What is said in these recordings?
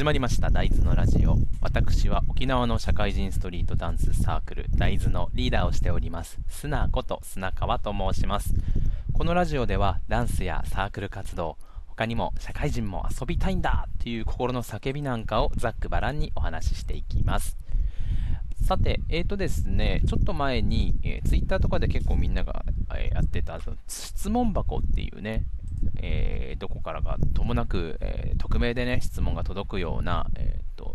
始まりました大豆のラジオ。私は沖縄の社会人ストリートダンスサークル大豆のリーダーをしておりますスナこと砂川と申します。このラジオではダンスやサークル活動、他にも社会人も遊びたいんだという心の叫びなんかをざっくばらんにお話ししていきます。さて、ですね、ちょっと前に、Twitter とかで結構みんなが、やってたその質問箱っていうね、どこからかともなく、匿名でね質問が届くような、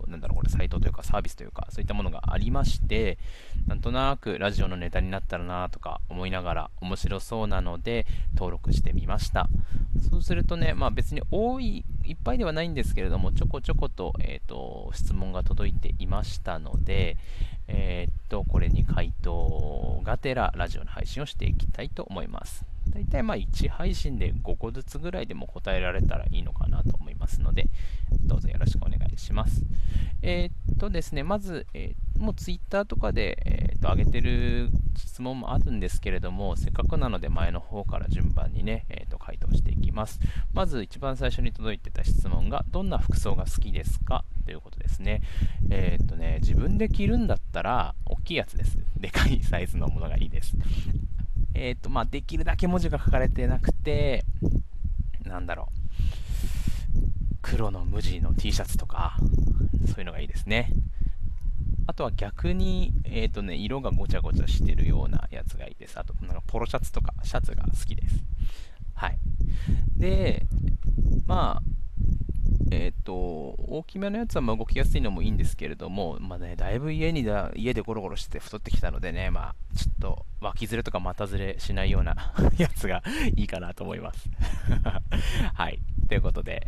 なんだろうこれサイトというかサービスというかそういったものがありまして、なんとなくラジオのネタになったらなとか思いながら面白そうなので登録してみました。そうするとね、まあ別にいっぱいではないんですけれども、ちょこちょこと、質問が届いていましたので、これに回答がてらラジオの配信をしていきたいと思います。だいたいまあ1配信で5個ずつぐらいでも答えられたらいいのかなと思いますので、どうぞよろしくお願いします。ですね、まず、もうツイッターとかで、上げてる質問もあるんですけれども、せっかくなので前の方から順番にね、回答していきます。まず一番最初に届いてた質問が、どんな服装が好きですかということですね。自分で着るんだったら、大きいやつです。でかいサイズのものがいいです。できるだけ文字が書かれてなくて、なんだろう、黒の無地の T シャツとか、そういうのがいいですね。あとは逆に、色がごちゃごちゃしてるようなやつがいいです。あと、なんかポロシャツとか、シャツが好きです。はい。で、まあ、大きめのやつはまあ動きやすいのもいいんですけれども、まあね、だいぶ家でゴロゴロして太ってきたのでね、まあ、ちょっと脇ずれとか股ずれしないようなやつがいいかなと思います。はい。ということで、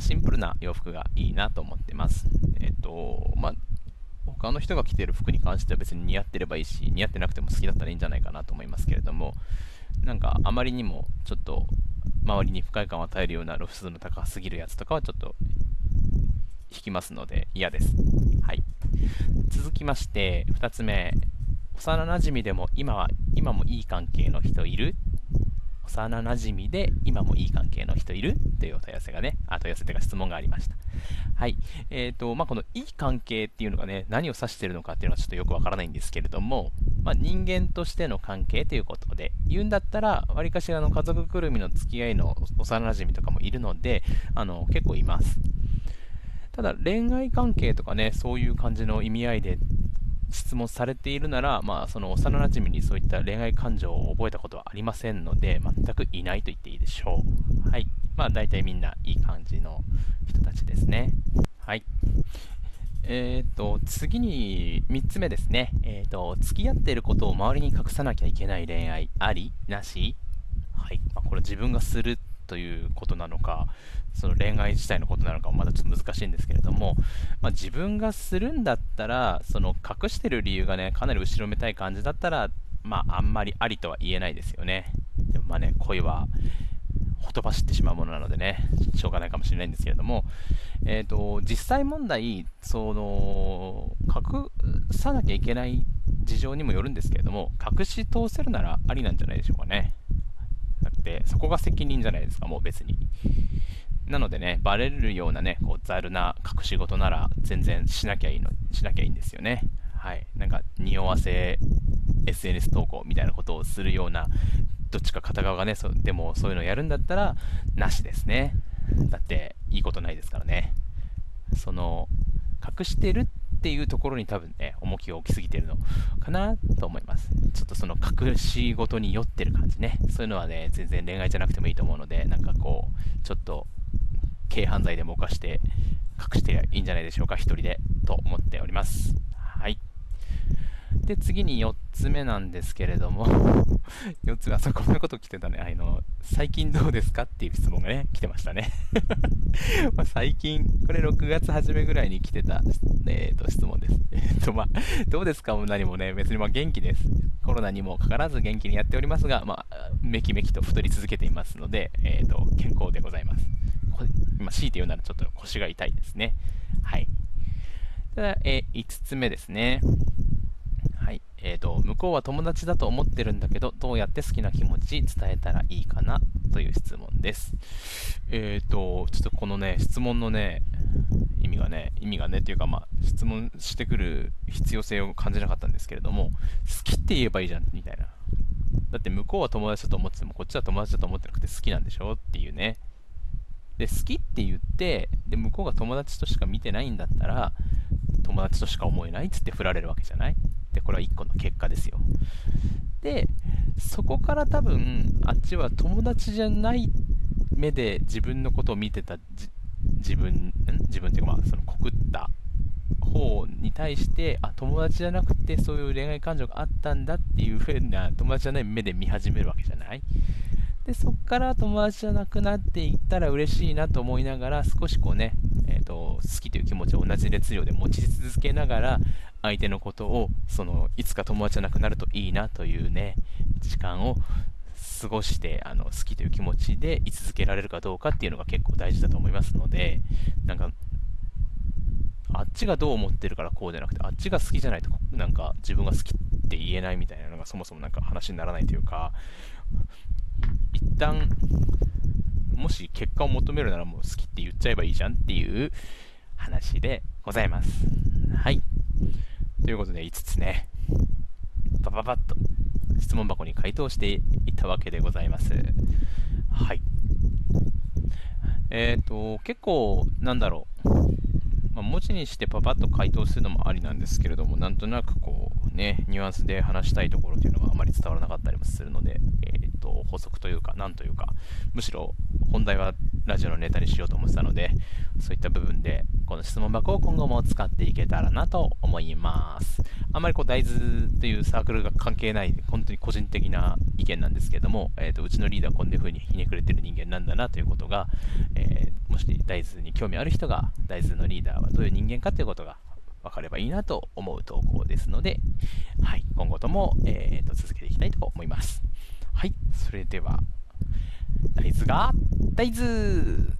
シンプルな洋服がいいなと思ってます。他の人が着てる服に関しては別に似合ってればいいし、似合ってなくても好きだったらいいんじゃないかなと思いますけれども、なんかあまりにもちょっと周りに不快感を与えるような露出の高すぎるやつとかはちょっと引きますので嫌です。はい。続きまして2つ目、幼なじみでも今もいい関係の人いる？幼なじみで今もいい関係の人いる？というお問い合わせがね、問い合わせというか質問がありました。はい。このいい関係っていうのがね、何を指しているのかっていうのはちょっとよくわからないんですけれども、人間としての関係ということで、言うんだったら、わりかし家族ぐるみの付き合いの幼なじみとかもいるので、結構います。ただ、恋愛関係とかね、そういう感じの意味合いで、質問されているなら、その幼なじみにそういった恋愛感情を覚えたことはありませんので、全くいないと言っていいでしょう。はい。大体みんないい感じの人たちですね。はい。次に3つ目ですね。付き合っていることを周りに隠さなきゃいけない恋愛、あり？なし？はい。これ自分がするということなのか、その恋愛自体のことなのかはまだちょっと難しいんですけれども、自分がするんだったら、その隠してる理由がね、かなり後ろめたい感じだったら、あんまりありとは言えないですよね。でも恋はほとばしってしまうものなのでね、しょうがないかもしれないんですけれども、実際問題、隠さなきゃいけない事情にもよるんですけれども、隠し通せるならありなんじゃないでしょうかね。だってそこが責任じゃないですか、もう別に。なのでね、バレるようなね、ざるな隠し事なら全然しなきゃいいんですよね。はい。なんか、匂わせ SNS 投稿みたいなことをするような、どっちか片側がね、でもそういうのやるんだったら、なしですね。だって、いいことないですからね。隠してるっていうところに多分ね、重きを置きすぎてるのかなと思います。ちょっとその隠し事に酔ってる感じね。そういうのはね、全然恋愛じゃなくてもいいと思うので、なんかちょっと、軽犯罪でも犯して隠していいんじゃないでしょうか、一人でと思っております。はい。で、次に4つ目なんですけれども4つ目、こんなこと来てたね。最近どうですかっていう質問がね、来てましたね最近、これ6月初めぐらいに来てた、質問です。どうですかも何もね、別に元気です。コロナにもかからず元気にやっておりますが、めきめきと太り続けていますので、健康でございます。今、強いて言うならちょっと腰が痛いですね。はい。ただ、5つ目ですね。はい。向こうは友達だと思ってるんだけど、どうやって好きな気持ち伝えたらいいかなという質問です。ちょっとこのね、質問のね、意味意味がねっていうか、まあ質問してくる必要性を感じなかったんですけれども、好きって言えばいいじゃんみたいな。だって向こうは友達だと思ってても、こっちは友達だと思ってなくて好きなんでしょっていうね。で、好きって言って、で向こうが友達としか見てないんだったら、友達としか思えないっつって振られるわけじゃない。で、これは一個の結果ですよ。で、そこから多分あっちは友達じゃない目で自分のことを見てた自分っていうか、まあその告った方に対して、あ、友達じゃなくてそういう恋愛感情があったんだっていうふうな、友達じゃない目で見始めるわけじゃない。で、そこから友達じゃなくなっていったら嬉しいなと思いながら、少しこうね、好きという気持ちを同じ熱量で持ち続けながら、相手のことをいつか友達じゃなくなるといいなというね、時間を過ごして、好きという気持ちで居続けられるかどうかっていうのが結構大事だと思いますので、なんかあっちがどう思ってるからこうじゃなくて、あっちが好きじゃないとなんか自分が好きって言えないみたいなのが、そもそもなんか話にならないというか、一旦もし結果を求めるならもう好きって言っちゃえばいいじゃんっていう話でございます。はい、ということで5つね、パパパッと質問箱に回答していったわけでございます。はい。結構なんだろう、まあ、文字にしてパパッと回答するのもありなんですけれども、なんとなくこうね、ニュアンスで話したいところというのがあまり伝わらなかったりもするので、補足というかなんというか、むしろ本題はラジオのネタにしようと思ってたので、そういった部分でこの質問箱を今後も使っていけたらなと思います。あんまりこう大豆というサークルが関係ない、本当に個人的な意見なんですけれども、うちのリーダーはこんな風にひねくれてる人間なんだなということが、もし大豆に興味ある人が、大豆のリーダーはどういう人間かということが分かればいいなと思う投稿ですので、はい、今後とも、続けていきたいと思います。はい、それでは大豆が大豆